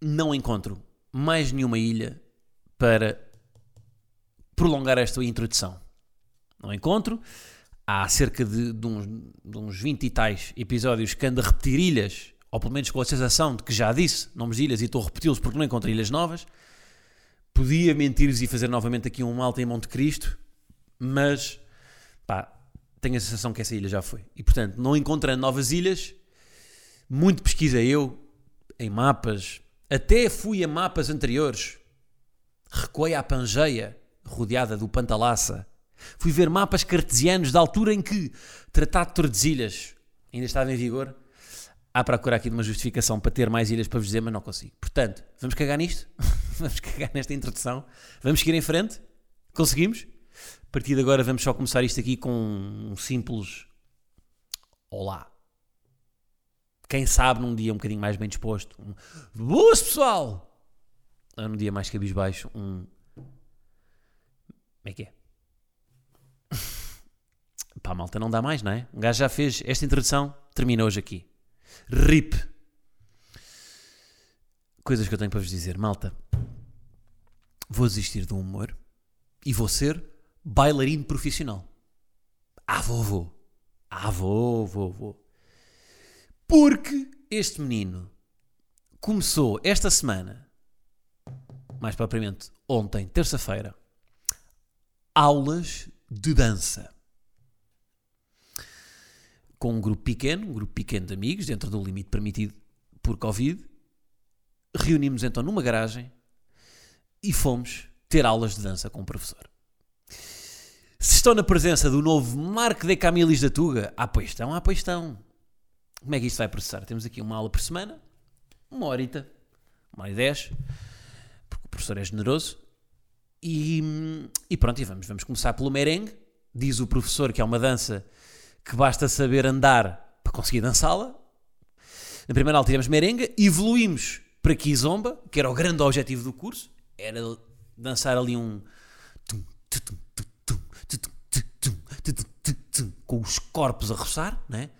não encontro mais nenhuma ilha para prolongar esta introdução. Não encontro. Há cerca de uns 20 e tais episódios que ando a repetir ilhas, ou pelo menos com a sensação de que já disse nomes de ilhas e estou a repeti-los porque não encontro ilhas novas. Podia mentir-vos e fazer novamente aqui um Malta em Monte Cristo, mas pá, tenho a sensação que essa ilha já foi. E portanto, não encontrando novas ilhas, muito pesquisa eu em mapas, até fui a mapas anteriores, recuei à Pangeia, rodeada do Pantalassa, fui ver mapas cartesianos da altura em que Tratado de Tordesilhas ainda estava em vigor, à procura aqui de uma justificação para ter mais ilhas para vos dizer, mas não consigo. Portanto, vamos cagar nisto, vamos cagar nesta introdução, vamos seguir em frente, conseguimos. A partir de agora vamos só começar isto aqui com um simples olá. Quem sabe num dia um bocadinho mais bem disposto, boas pessoal! Ou num dia mais cabisbaixo, como é que é? Pá, malta, não dá mais, não é? Um gajo já fez esta introdução, termina hoje aqui. RIP! Coisas que eu tenho para vos dizer, malta. Vou desistir do humor e vou ser bailarino profissional. Vou. Porque este menino começou esta semana, mais propriamente ontem, terça-feira, aulas de dança. Com um grupo pequeno de amigos, dentro do limite permitido por Covid, reunimos então numa garagem e fomos ter aulas de dança com o professor. Se estão na presença do novo Marco de Camilis da Tuga, ah, pois estão. Como é que isto vai processar? Temos aqui uma aula por semana, uma hora e 10, porque o professor é generoso, e pronto, e vamos começar pelo merengue. Diz o professor que é uma dança que basta saber andar para conseguir dançá-la. Na primeira aula tivemos merengue, evoluímos para Kizomba, que era o grande objetivo do curso, era dançar ali um com os corpos a roçar, não é?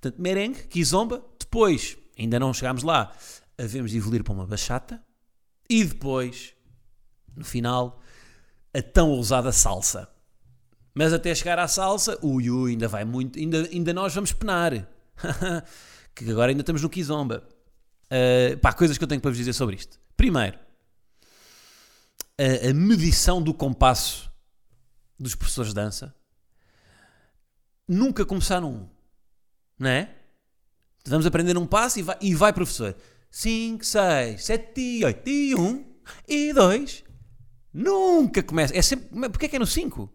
Portanto, merengue, kizomba. Depois, ainda não chegámos lá, havemos de evoluir para uma bachata. E depois, no final, a tão ousada salsa. Mas até chegar à salsa, ui, ainda vai muito, ainda nós vamos penar. Que agora ainda estamos no kizomba. Pá, coisas que eu tenho para vos dizer sobre isto. Primeiro, a medição do compasso dos professores de dança nunca começar num, não é? Vamos aprender um passo e vai professor. 5, 6, 7, 8 e 1 e 2. Nunca começa. É sempre, porque é que é no 5?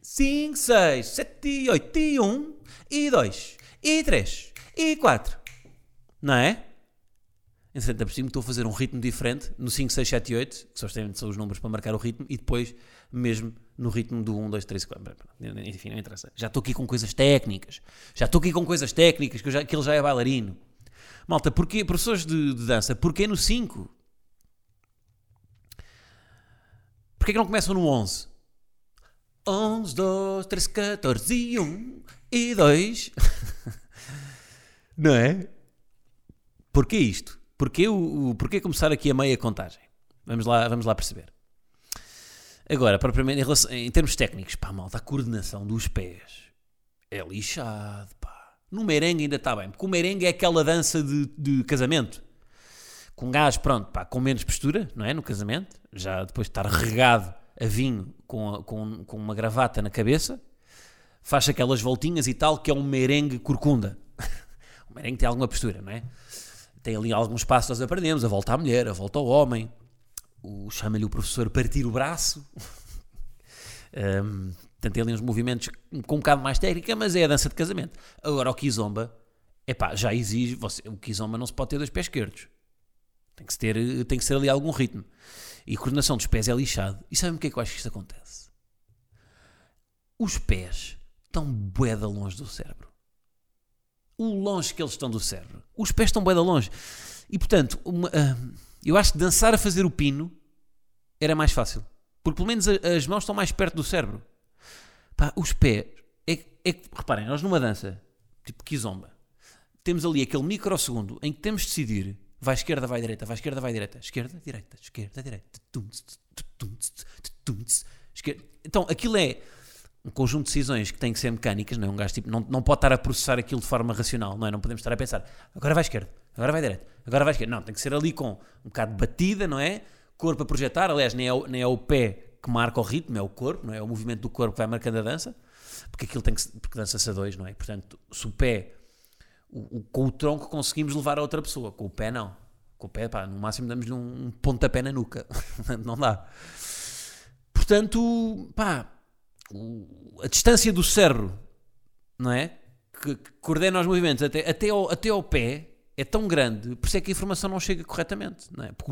5, 6, 7, 8 e 1 e 2 e 3 e 4. Não é? Entretanto, por cima estou a fazer um ritmo diferente no 5, 6, 7 e 8, que são os números para marcar o ritmo, e depois mesmo no ritmo do 1, 2, 3, 4. Enfim, não interessa. Já estou aqui com coisas técnicas, que ele já é bailarino. Malta, porquê, professores de dança, porquê no 5? Porquê que não começam no 11? 11, 2, 3, 14 e 1 e 2. Não é? Porquê isto? Porquê começar aqui a meia contagem? Vamos lá perceber. Agora, propriamente em termos técnicos, pá, malta, a coordenação dos pés é lixado, pá. No merengue ainda está bem, porque o merengue é aquela dança de casamento. Com gás, pronto, pá, com menos postura, não é? No casamento, já depois de estar regado a vinho com uma gravata na cabeça, faz aquelas voltinhas e tal, que é um merengue corcunda. O merengue tem alguma postura, não é? Tem ali alguns passos que nós aprendemos, a volta à mulher, a volta ao homem, chama-lhe o professor partir o braço. Tem ali uns movimentos com um bocado mais técnica, mas é a dança de casamento. Agora o kizomba epá, já exige, você, o Kizomba não se pode ter dois pés esquerdos, tem que ser ali algum ritmo, e a coordenação dos pés é lixado. E sabem o que é que eu acho que isto acontece? Os pés estão bué de longe do cérebro, o longe que eles estão do cérebro, os pés estão bué de longe, e portanto eu acho que dançar a fazer o pino era mais fácil, porque pelo menos as mãos estão mais perto do cérebro. Pá, os pés, reparem, nós numa dança, tipo Kizomba, temos ali aquele microsegundo em que temos de decidir, vai esquerda, vai direita, vai esquerda, vai direita, esquerda, direita, esquerda, direita, esquerda. Então aquilo é um conjunto de decisões que têm que ser mecânicas, não é? Um gajo tipo, não pode estar a processar aquilo de forma racional, não é? Não podemos estar a pensar, agora vai esquerda, agora vai direita, agora vai esquerda. Não, tem que ser ali com um bocado de batida, não é? Corpo a projetar, aliás, nem é o pé que marca o ritmo, é o corpo, não é? É o movimento do corpo que vai marcando a dança, porque aquilo tem que, porque dança-se a dois, não é? Portanto, se o pé, com o tronco conseguimos levar a outra pessoa, com o pé não. Com o pé, pá, no máximo damos-lhe um pontapé na nuca, não dá. Portanto, pá, a distância do cérebro, não é? Que coordena os movimentos até ao pé é tão grande, por isso é que a informação não chega corretamente, não é? Porque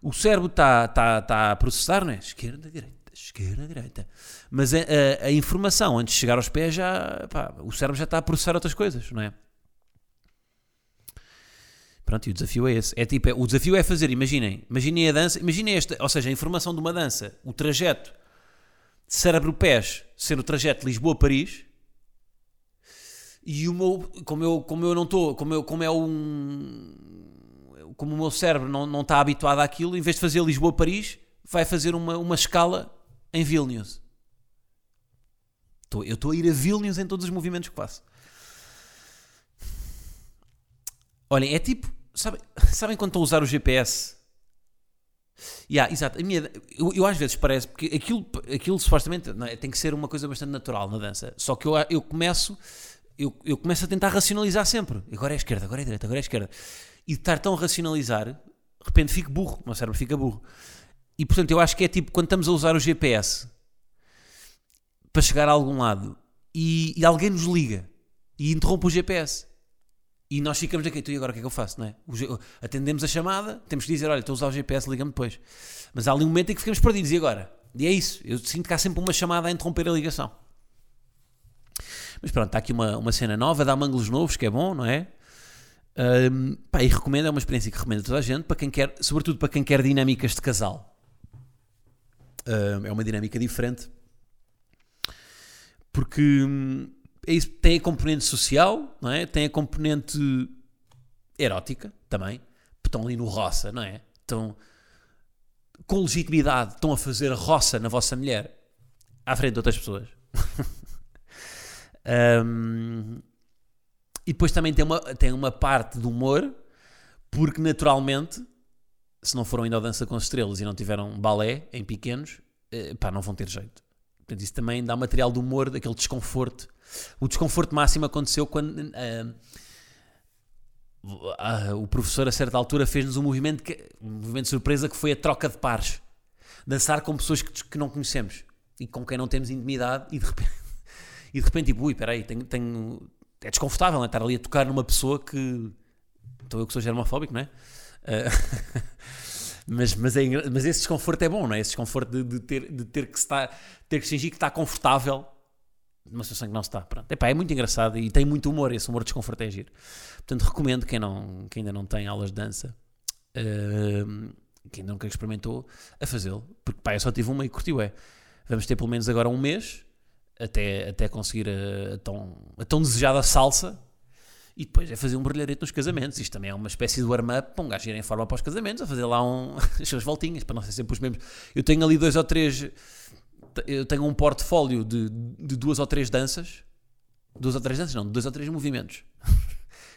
o cérebro está a processar, não é? Esquerda, direita, esquerda, direita. Mas a informação, antes de chegar aos pés, já, pá, o cérebro já está a processar outras coisas, não é? Pronto, e o desafio é esse. É tipo, o desafio é fazer, imaginem a dança, imaginem esta, ou seja, a informação de uma dança, o trajeto cérebro-pés ser o trajeto Lisboa-Paris, e o meu, como eu não estou, como o meu cérebro não está habituado àquilo, em vez de fazer Lisboa-Paris, vai fazer uma escala em Vilnius. Eu estou a ir a Vilnius em todos os movimentos que faço. Olhem, é tipo, sabem quando estão a usar o GPS? Yeah, exato. Eu às vezes parece, porque aquilo supostamente não é, tem que ser uma coisa bastante natural na dança, só que eu começo a tentar racionalizar sempre. Agora é esquerda, agora é direita, agora é esquerda. E de estar tão a racionalizar, de repente fico burro, o meu cérebro fica burro. E portanto eu acho que é tipo quando estamos a usar o GPS para chegar a algum lado e alguém nos liga e interrompe o GPS. E nós ficamos aqui, e agora o que é que eu faço, não é? Atendemos a chamada, temos que dizer, olha, estou a usar o GPS, liga-me depois. Mas há ali um momento em que ficamos perdidos, e agora? E é isso, eu sinto que há sempre uma chamada a interromper a ligação. Mas pronto, está aqui uma cena nova, dá-me ângulos novos, que é bom, não é? Pá, e recomendo, é uma experiência que recomendo a toda a gente, para quem quer, sobretudo para quem quer dinâmicas de casal. É uma dinâmica diferente. Porque... é isso, tem a componente social, não é? Tem a componente erótica também, estão ali no roça, não é? Estão com legitimidade, estão a fazer roça na vossa mulher à frente de outras pessoas. E depois também tem uma parte de humor, porque naturalmente, se não foram ainda ao Dança com as Estrelas e não tiveram balé em pequenos, pá, não vão ter jeito. Portanto, isso também dá material de humor, daquele desconforto. O desconforto máximo aconteceu quando o professor, a certa altura, fez-nos um movimento de surpresa, que foi a troca de pares. Dançar com pessoas que não conhecemos e com quem não temos intimidade, e de repente tipo, ui, peraí, é desconfortável, não é? Estar ali a tocar numa pessoa que... Então eu que sou germofóbico, não é? Mas esse desconforto é bom, não é? Esse desconforto de ter que fingir que está confortável numa situação que não está. Pronto. Epá, é muito engraçado e tem muito humor. Esse humor de desconforto é giro. Portanto, recomendo quem ainda não tem aulas de dança, quem ainda nunca experimentou, a fazê-lo. Porque pá, eu só tive uma e curti, é. Vamos ter pelo menos agora um mês até conseguir a tão desejada salsa. E depois é fazer um brilharete nos casamentos. Isto também é uma espécie de warm-up para um gajo ir em forma para os casamentos, a fazer lá as suas voltinhas, para não ser sempre os mesmos. Eu tenho ali 2 ou 3... Eu tenho um portfólio de 2 ou 3 danças. 2 ou 3 danças? Não, 2 ou 3 movimentos.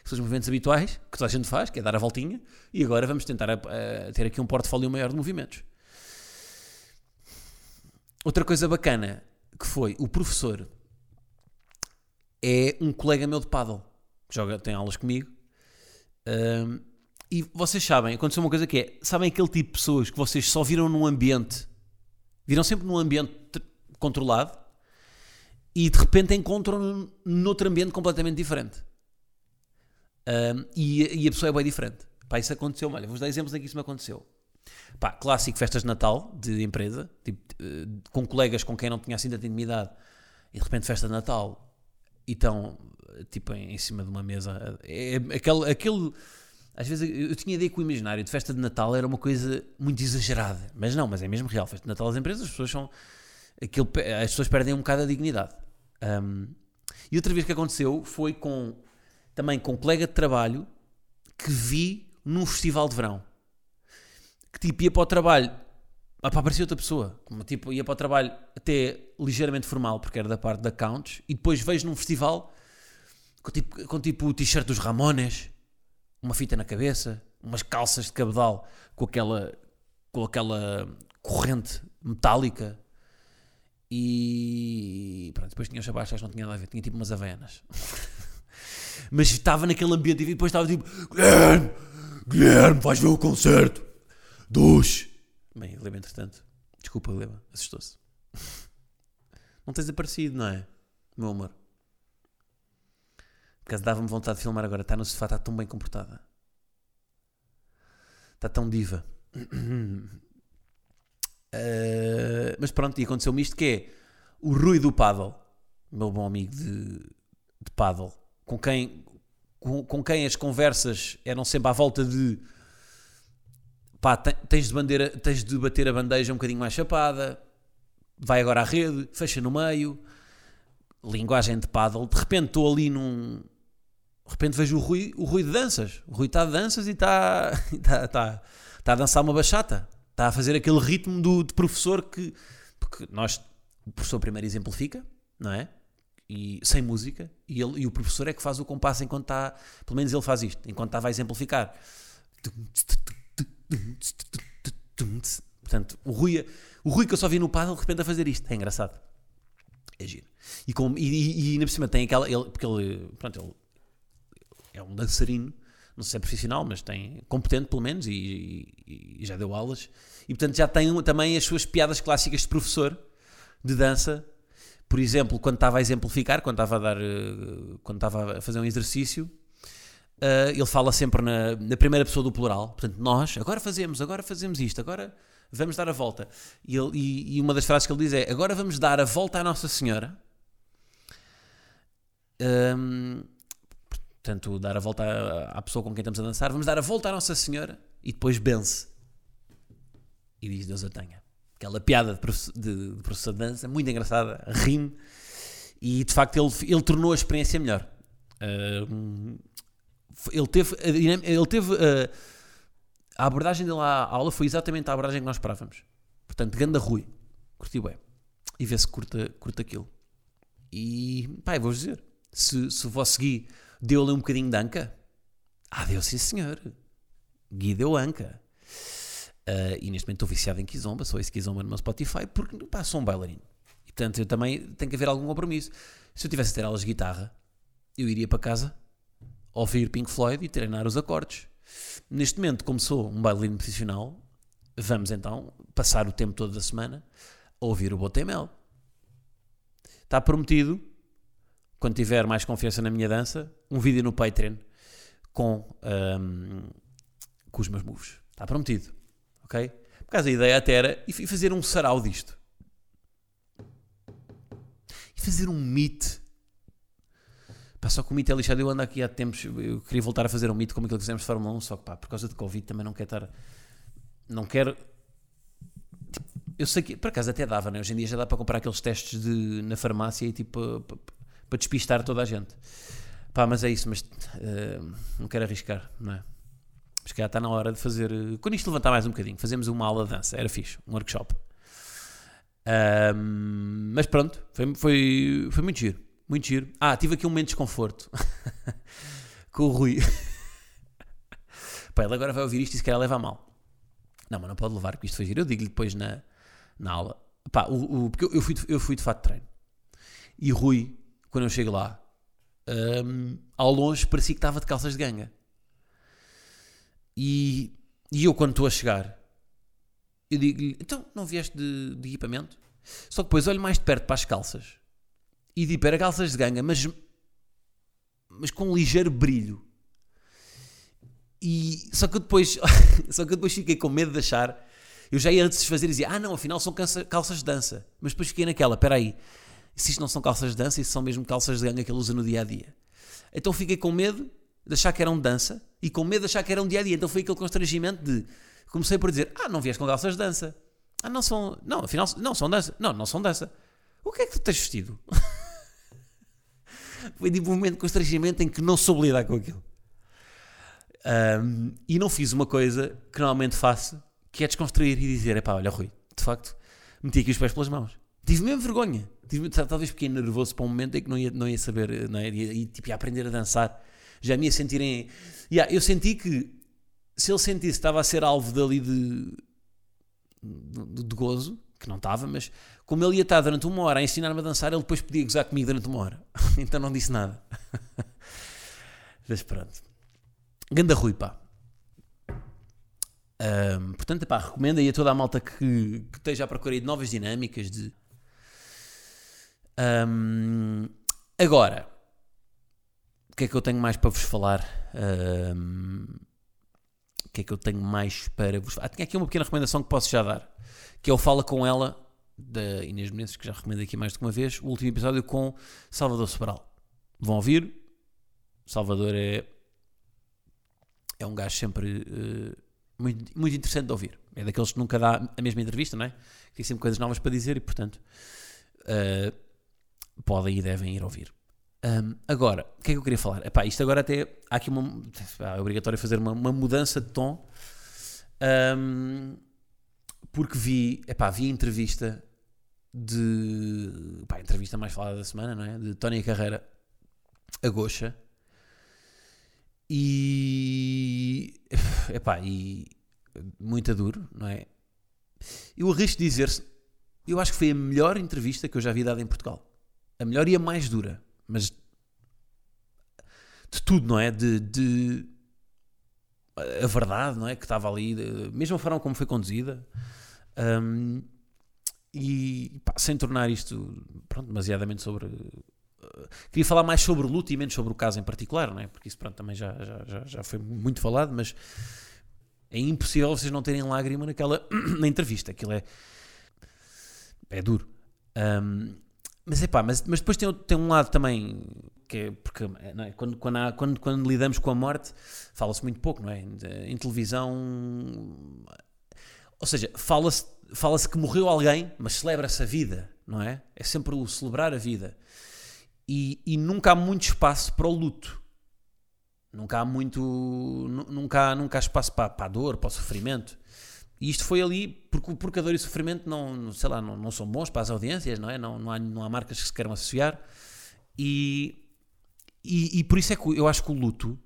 São os movimentos habituais, que toda a gente faz, que é dar a voltinha. E agora vamos tentar ter aqui um portfólio maior de movimentos. Outra coisa bacana que foi, o professor é um colega meu de pádel. Joga, tem aulas comigo, e vocês sabem, aconteceu uma coisa que é, sabem aquele tipo de pessoas que vocês só viram num ambiente, viram sempre num ambiente controlado, e de repente encontram noutro ambiente completamente diferente. E a pessoa é bem diferente. Pá, isso aconteceu-me. Olha, vou-vos dar exemplos em que isso me aconteceu. Pá, clássico, festas de Natal, de empresa, tipo, com colegas com quem não tinha assim tanta intimidade, e de repente festa de Natal, e estão, tipo, em cima de uma mesa. É aquele às vezes eu tinha ideia que o imaginário de festa de Natal era uma coisa muito exagerada, mas não, mas é mesmo real. Festa de Natal das empresas, as pessoas são, aquilo, as pessoas perdem um bocado a dignidade. E outra vez que aconteceu foi também com um colega de trabalho que vi num festival de verão. Que tipo, ia para o trabalho, aparecia outra pessoa, como, tipo, ia para o trabalho até ligeiramente formal, porque era da parte da accounts, e depois vejo num festival com o t-shirt dos Ramones, uma fita na cabeça, umas calças de cabedal com aquela corrente metálica, e pronto, depois tinha os chabachas, não tinha nada a ver, tinha tipo umas Havaianas. Mas estava naquele ambiente, e depois estava tipo, Guilherme, vais ver o concerto dos... Bem, Lema, entretanto, desculpa, Lema, assustou-se. Não tens aparecido, não é, meu amor? Por acaso dava-me vontade de filmar agora. Está no sofá, está tão bem comportada. Está tão diva. Mas pronto, e aconteceu-me isto, que é o Rui do Paddle, meu bom amigo de Paddle, com quem as conversas eram sempre à volta de... Pá, tens de bater a bandeja um bocadinho mais chapada, vai agora à rede, fecha no meio, linguagem de paddle. De repente estou ali num... De repente vejo o Rui de danças. O Rui está de danças e está a dançar uma bachata. Está a fazer aquele ritmo de professor que... Porque o professor primeiro exemplifica, não é? E sem música. E o professor é que faz o compasso enquanto está... Pelo menos ele faz isto, enquanto estava a exemplificar. Portanto, o Rui que eu só vi no paddle, de repente a fazer isto. É engraçado. É giro. E ainda por cima tem aquela... Ele é um dançarino, não sei se é profissional, mas tem... Competente, pelo menos, e já deu aulas. E, portanto, já tem também as suas piadas clássicas de professor de dança. Por exemplo, quando estava a exemplificar, quando estava a fazer um exercício, ele fala sempre na primeira pessoa do plural. Portanto, nós, agora fazemos isto, agora vamos dar a volta. E uma das frases que ele diz é: agora vamos dar a volta à Nossa Senhora. Portanto, dar a volta à pessoa com quem estamos a dançar. Vamos dar a volta à Nossa Senhora. E depois benze. E diz: Deus a tenha. Aquela piada de professor de dança, muito engraçada, rime. E de facto ele tornou a experiência melhor. Ele teve a abordagem dele à aula foi exatamente a abordagem que nós esperávamos. Portanto, ganda Rui, curti bem. E vê se curta aquilo. E pá, vou-vos dizer, se o vosso Gui deu-lhe um bocadinho de anca, deu, sim senhor, Gui deu anca. E neste momento estou viciado em Kizomba, sou esse Kizomba no meu Spotify, porque pá, sou um bailarino. E portanto, eu também tenho que haver algum compromisso. Se eu tivesse a ter aulas de guitarra, eu iria para casa ouvir Pink Floyd e treinar os acordes. Neste momento, como sou um bailarino profissional, vamos então passar o tempo todo da semana a ouvir o Botemel. Está prometido, quando tiver mais confiança na minha dança, um vídeo no Patreon com os meus moves. Está prometido, ok? Por causa da ideia até era e fazer um sarau disto. E fazer um meet. Pá, só que o mito é lixado, eu ando aqui há tempos, eu queria voltar a fazer um mito como aquilo que fizemos de Fórmula 1, só que pá, por causa de Covid também não quero estar, não quero, tipo, eu sei que, por acaso até dava, né? Hoje em dia já dá para comprar aqueles testes na farmácia e tipo, para despistar toda a gente, pá, mas é isso, mas não quero arriscar, não é? Mas calhar está na hora de fazer, quando isto levantar mais um bocadinho, fazemos uma aula de dança, era fixe, um workshop, mas pronto, foi muito giro. Muito giro. Tive aqui um momento de desconforto com o Rui. Pá, ele agora vai ouvir isto e se calhar leva a mal. Não, mas não pode levar, porque isto foi giro. Eu digo-lhe depois na aula. Pá, porque eu fui de fato de treino. E o Rui, quando eu chego lá, ao longe parecia que estava de calças de ganga. E eu, quando estou a chegar, eu digo-lhe: então, não vieste de equipamento? Só que depois olho mais de perto para as calças. E tipo, era calças de ganga, mas com um ligeiro brilho. E só que eu depois fiquei com medo de achar. Eu já ia antes de fazer e dizia, ah não, afinal são calças de dança. Mas depois fiquei naquela, espera aí, se isto não são calças de dança, isto são mesmo calças de ganga que ele usa no dia-a-dia. Então fiquei com medo de achar que eram de dança e com medo de achar que eram dia-a-dia. Então foi aquele constrangimento de... Comecei por dizer, ah, não vieste com calças de dança. Ah, não são... Não, afinal, não são dança. Não, não são dança. O que é que tu tens vestido? Foi de um momento de constrangimento em que não soube lidar com aquilo. E não fiz uma coisa que normalmente faço, que é desconstruir e dizer, epá, olha Rui, de facto, meti aqui os pés pelas mãos. Tive mesmo vergonha. Talvez fiquei nervoso para um momento em que não ia saber, não é? E tipo, ia aprender a dançar. Já me ia sentir em... Yeah, eu senti que, se ele sentisse que estava a ser alvo dali de gozo, que não estava, mas como ele ia estar durante uma hora a ensinar-me a dançar, ele depois podia gozar comigo durante uma hora. Então não disse nada. Mas pronto. Ganda Rui, pá. Portanto, pá, recomendo aí a toda a malta que esteja à procura de novas dinâmicas. Agora, o que é que eu tenho mais para vos falar? Tinha aqui uma pequena recomendação que posso já dar, que é o Fala Com Ela, da Inês Meneses, que já recomendo aqui mais de uma vez, o último episódio com Salvador Sobral. Vão ouvir. Salvador é um gajo sempre muito, muito interessante de ouvir. É daqueles que nunca dá a mesma entrevista, não é? Tem sempre coisas novas para dizer e, portanto, podem e devem ir ouvir. Agora, o que é que eu queria falar? Epá, isto agora até... Há aqui uma... É obrigatório fazer uma mudança de tom. Porque vi a entrevista de... Epá, a entrevista mais falada da semana, não é? De Tony Carreira, a Goucha. E muito duro, não é? Eu arrisco dizer-se... Eu acho que foi a melhor entrevista que eu já vi dada em Portugal. A melhor e a mais dura. Mas de tudo, não é? De a verdade, não é? Que estava ali, mesmo a forma como foi conduzida, e pá, sem tornar isto, pronto, demasiadamente sobre... Queria falar mais sobre o luto e menos sobre o caso em particular, não é? Porque isso, pronto, também já foi muito falado, mas é impossível vocês não terem lágrima na entrevista. Aquilo é duro. Mas depois tem um lado também, que é porque não é? Quando lidamos com a morte, fala-se muito pouco, não é? Em televisão, ou seja, fala-se que morreu alguém, mas celebra-se a vida, não é? É sempre o celebrar a vida. E nunca há muito espaço para o luto. Nunca há espaço para a dor, para o sofrimento. E isto foi ali, porque a dor e o sofrimento não são bons para as audiências, não é? Não há marcas que se queiram associar. E por isso é que eu acho que o luto...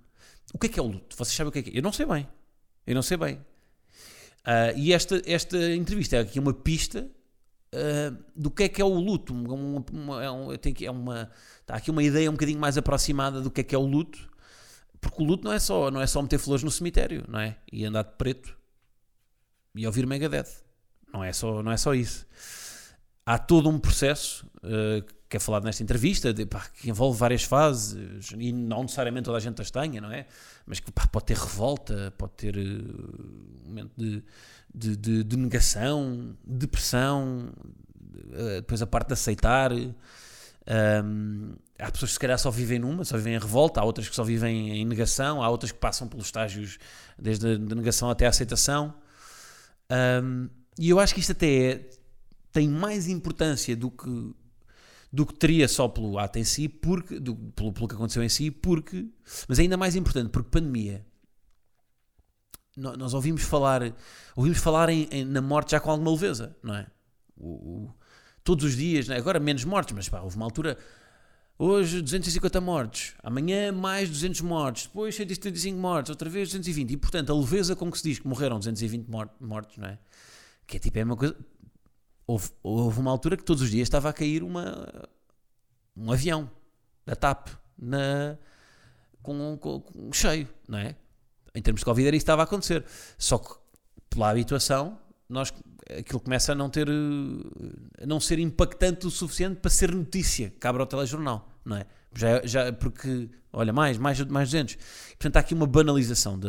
O que é o luto? Vocês sabem o que é que é? Eu não sei bem. E esta entrevista é aqui uma pista do que é o luto. Está aqui uma ideia um bocadinho mais aproximada do que é o luto. Porque o luto não é só meter flores no cemitério, não é? E andar de preto. E ouvir Megadeth. Não é só isso. Há todo um processo que é falado nesta entrevista, que envolve várias fases, e não necessariamente toda a gente as tenha, não é? Mas que pode ter revolta, pode ter um momento de negação, depressão, depois a parte de aceitar. Há pessoas que se calhar só vivem em revolta, há outras que só vivem em negação, há outras que passam pelos estágios desde a negação até a aceitação. E eu acho que isto até tem mais importância do que teria só pelo ato em si, pelo que aconteceu em si, mas é ainda mais importante, porque pandemia, nós ouvimos falar na morte já com alguma leveza, não é? Todos os dias, não é? Agora menos mortes, mas pá, houve uma altura, hoje 250 mortes, amanhã mais 200 mortes, depois 175 mortes, outra vez 220, e portanto a leveza com que se diz que morreram 220 mortos, não é? Que é tipo, é uma coisa... Houve uma altura que todos os dias estava a cair um avião da TAP com cheio, não é? Em termos de Covid era isso que estava a acontecer, só que pela habituação nós, aquilo começa a não ter, a não ser impactante o suficiente para ser notícia, cabe ao telejornal, não é? Já, porque, olha, mais 200. Portanto, há aqui uma banalização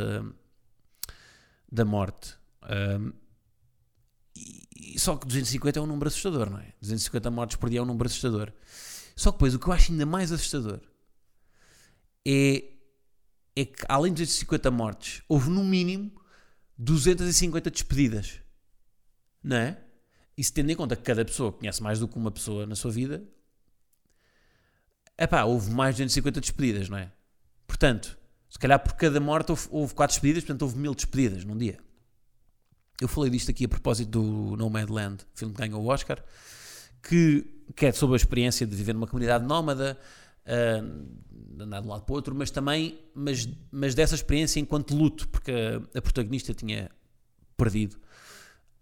da morte. E só que 250 é um número assustador, não é? 250 mortes por dia é um número assustador. Só que depois, o que eu acho ainda mais assustador é que, além de 250 mortes, houve no mínimo 250 despedidas, não é? E se tendo em conta que cada pessoa conhece mais do que uma pessoa na sua vida, epá, houve mais de 250 despedidas, não é? Portanto, se calhar por cada morte houve 4 despedidas, portanto houve 1000 despedidas num dia. Eu falei disto aqui a propósito do Nomadland, filme que ganhou o Oscar, que é sobre a experiência de viver numa comunidade nómada, andar de um lado para o outro, mas dessa experiência enquanto luto, porque a protagonista tinha perdido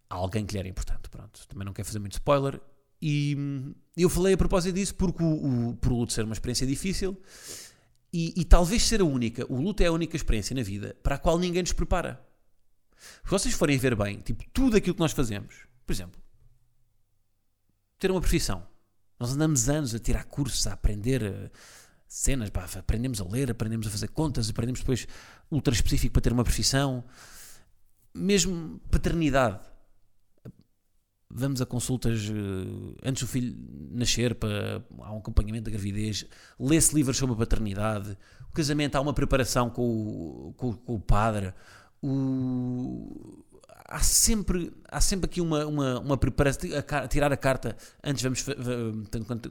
alguém que lhe era importante. Pronto, também não quero fazer muito spoiler. E eu falei a propósito disso porque por o luto ser uma experiência difícil e talvez ser a única, o luto é a única experiência na vida para a qual ninguém nos prepara. Se vocês forem ver bem, tipo, tudo aquilo que nós fazemos, por exemplo, ter uma profissão. Nós andamos anos a tirar cursos, a aprender cenas, pá, aprendemos a ler, aprendemos a fazer contas, aprendemos depois ultra específico para ter uma profissão. Mesmo paternidade. Vamos a consultas antes do filho nascer, há um acompanhamento da gravidez, lê-se livros sobre a paternidade, o casamento, há uma preparação com o padre, há sempre aqui uma preparação, tirar a carta, antes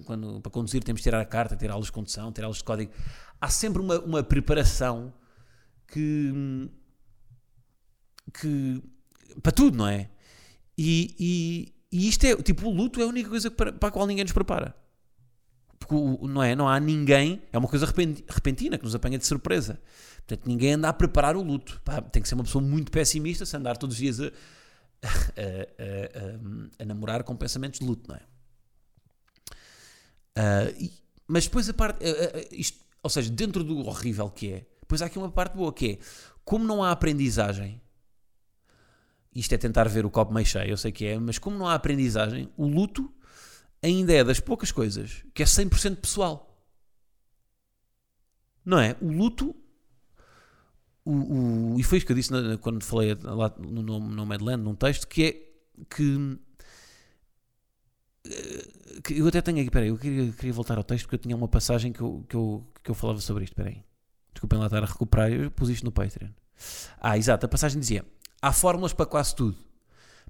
quando para conduzir temos que tirar a carta, tirar aulas de condução, tirar aulas de código, há sempre uma preparação que para tudo, não é? E isto é, tipo, o luto é a única coisa para a qual ninguém nos prepara. Porque, não há ninguém, é uma coisa repentina que nos apanha de surpresa. Portanto, ninguém anda a preparar o luto. Pá, tem que ser uma pessoa muito pessimista se andar todos os dias a namorar com pensamentos de luto, não é? Mas depois a parte, isto, ou seja, dentro do horrível que é, depois há aqui uma parte boa que é, como não há aprendizagem, isto é tentar ver o copo meio cheio, eu sei que é, mas como não há aprendizagem, o luto ainda é das poucas coisas que é 100% pessoal. Não é? O luto, e foi isso que eu disse quando falei lá no Madland, num texto, que é que eu até tenho aqui, peraí, eu queria voltar ao texto porque eu tinha uma passagem que eu falava sobre isto, peraí. Desculpem lá estar a recuperar, eu pus isto no Patreon. Ah, exato, a passagem dizia: há fórmulas para quase tudo.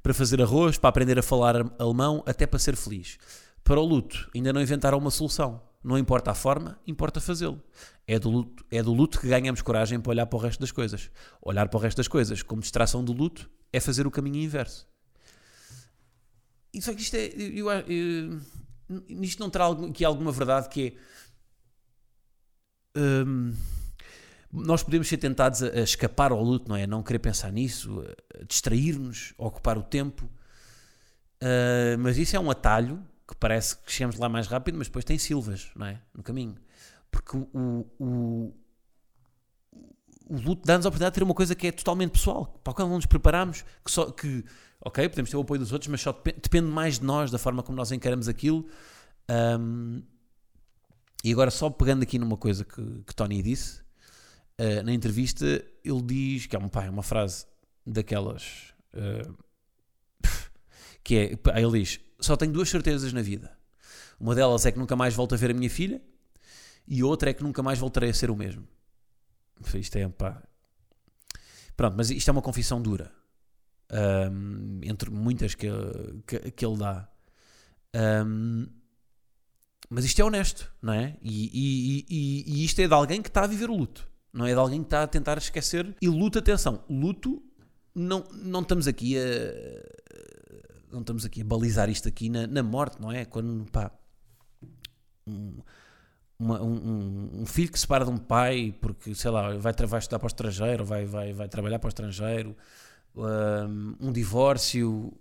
Para fazer arroz, para aprender a falar alemão, até para ser feliz. Para o luto, ainda não inventaram uma solução. Não importa a forma, importa fazê-lo. É do luto que ganhamos coragem para olhar para o resto das coisas. Olhar para o resto das coisas como distração do luto é fazer o caminho inverso. E só que isto é... nisto não terá aqui alguma verdade que é... Nós podemos ser tentados a escapar ao luto, não é? A não querer pensar nisso, a distrair-nos, a ocupar o tempo. Mas isso é um atalho que parece que chegamos lá mais rápido, mas depois tem silvas, não é? No caminho. Porque o luto dá-nos a oportunidade de ter uma coisa que é totalmente pessoal, para a qual não nos preparamos, que ok, podemos ter o apoio dos outros, mas só depende mais de nós, da forma como nós encaramos aquilo. E agora só pegando aqui numa coisa que Tony disse, na entrevista ele diz que é uma frase daquelas que é, ele diz: só tenho 2 certezas na vida, uma delas é que nunca mais volto a ver a minha filha e outra é que nunca mais voltarei a ser o mesmo. Isto é, pá, pronto, mas isto é uma confissão dura, entre muitas que ele dá, mas isto é honesto, não é? E isto é de alguém que está a viver o luto. Não é de alguém que está a tentar esquecer. E luto, atenção, luto, não estamos aqui a balizar isto aqui na morte, não é? Quando, pá, um filho que se separa de um pai porque, sei lá, vai estudar para o estrangeiro, vai trabalhar para o estrangeiro, um divórcio,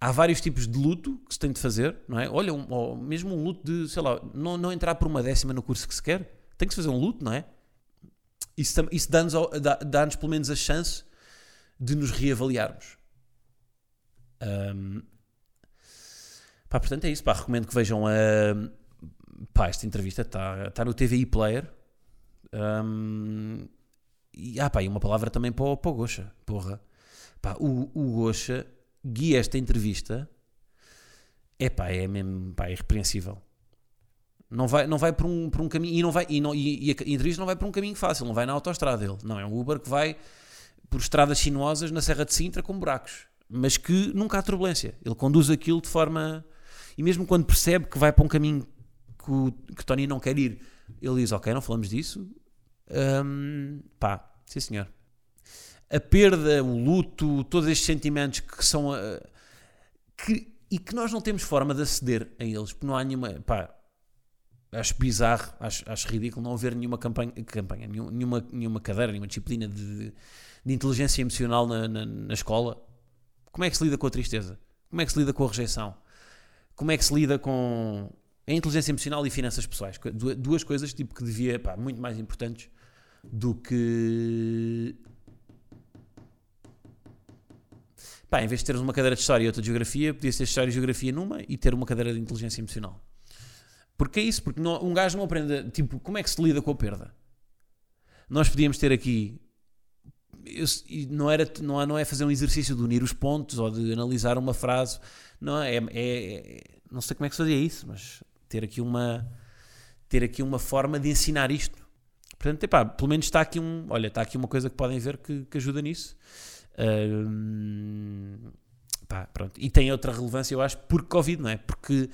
há vários tipos de luto que se tem de fazer, não é? Olha, ou mesmo um luto de, sei lá, não entrar por uma 10ª no curso que se quer, tem que se fazer um luto, não é? Isso dá-nos pelo menos a chance de nos reavaliarmos. Pá, portanto é isso, pá, recomendo que vejam a... Pá, esta entrevista está no TVI Player. E, pá, e uma palavra também para o Goucha, porra. Pá, o Goucha guia esta entrevista. É pá, é mesmo, pá, é irrepreensível. Não vai por um caminho, e a entrevista não vai por um caminho fácil, não vai na autoestrada ele. Não, é um Uber que vai por estradas sinuosas na Serra de Sintra com buracos, mas que nunca há turbulência. Ele conduz aquilo de forma... E mesmo quando percebe que vai para um caminho que Tony não quer ir, ele diz, ok, não falamos disso. Pá, sim senhor. A perda, o luto, todos estes sentimentos que são... e que nós não temos forma de aceder a eles, porque não há nenhuma... Pá, acho bizarro, acho ridículo não haver nenhuma campanha nenhuma cadeira, nenhuma disciplina de inteligência emocional na escola. Como é que se lida com a tristeza? Como é que se lida com a rejeição? Como é que se lida com a inteligência emocional e finanças pessoais? Duas coisas tipo, que devia, pá, muito mais importantes do que... Pá, em vez de teres uma cadeira de História e outra de Geografia, podias ter História e Geografia numa e ter uma cadeira de Inteligência Emocional. Porque é isso, porque não, um gajo não aprende, tipo, como é que se lida com a perda? Nós podíamos ter aqui... Não é fazer um exercício de unir os pontos ou de analisar uma frase, não é, não sei como é que se fazia isso, mas ter aqui uma forma de ensinar isto. Portanto, epá, pelo menos está aqui uma coisa que podem ver que ajuda nisso. Pá, pronto. E tem outra relevância, eu acho, por Covid, não é? Porque de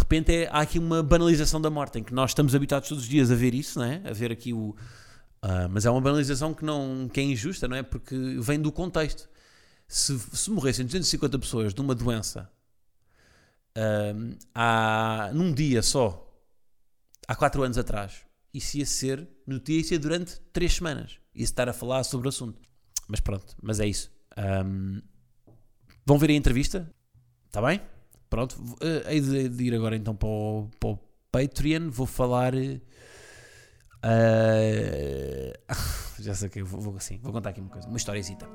repente há aqui uma banalização da morte, em que nós estamos habituados todos os dias a ver isso, não é? A ver aqui o... mas é uma banalização que é injusta, não é? Porque vem do contexto. Se morressem 250 pessoas de uma doença num dia só, há 4 anos atrás, isso ia ser notícia durante 3 semanas. Ia estar a falar sobre o assunto. Mas pronto, mas é isso. Vão ver a entrevista? Está bem? Pronto. Hei de ir agora então para o Patreon. Vou falar... já sei que vou contar aqui uma coisa, uma historiezita.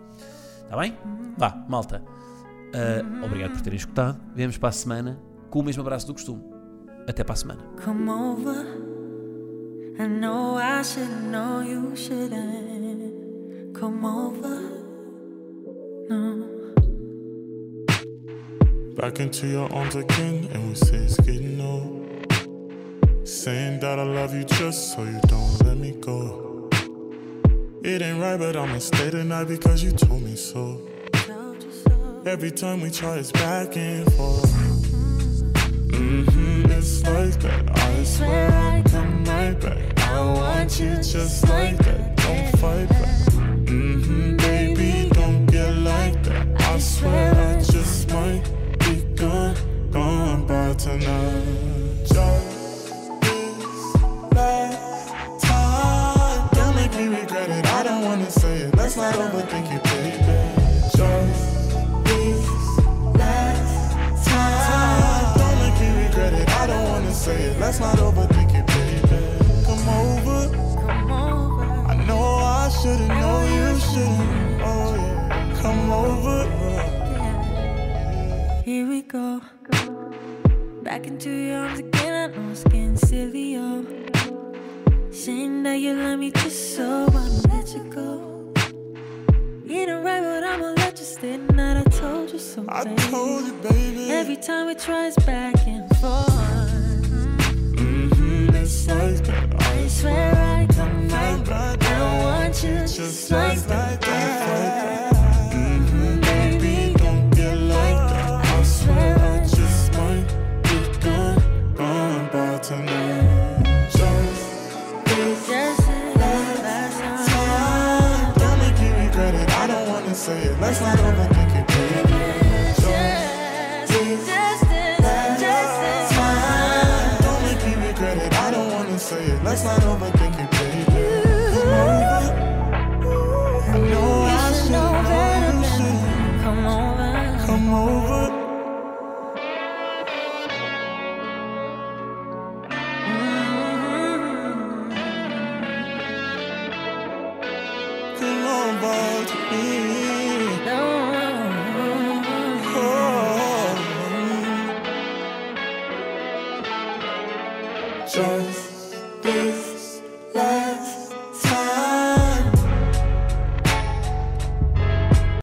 Está bem? Vá, malta. Obrigado por terem escutado. Vemos para a semana com o mesmo abraço do costume. Até para a semana. Come over. I know I should know you shouldn't. Come over. No. Back into your arms again, and we say it's getting old. Saying that I love you just so you don't let me go. It ain't right, but I'ma stay tonight because you told me so. Every time we try, it's back and forth. It's like that. I swear I'll come right back. I want you just like that. Don't fight back. Baby, don't get like that. I swear I just might be gone by tonight. Just let's not overthink it, baby. Just this last time. Don't make me regret it, I don't wanna say it. Let's not overthink it, baby. Come over. Come over. I know I shouldn't, know you shouldn't. Oh yeah. Come over. Yeah. Here we go. Back into your arms again. I know it's getting silly, oh. Saying that you love me just so I'll let you go. Ain't it right, but I'ma let you stay tonight. I told you so, baby. I told you, baby. Every time we try, it's back and forth. It's like that. I swear I come right back. I don't want you just like that. Baby, don't get like that. I swear I just might be gone by tonight. Just say it. Let's not overthink it, baby. Just time. Don't make me regret it. I don't wanna say it. Let's not overthink it, baby. Come over. I know I should know you shouldn't. Come over. Come over. Come over to me.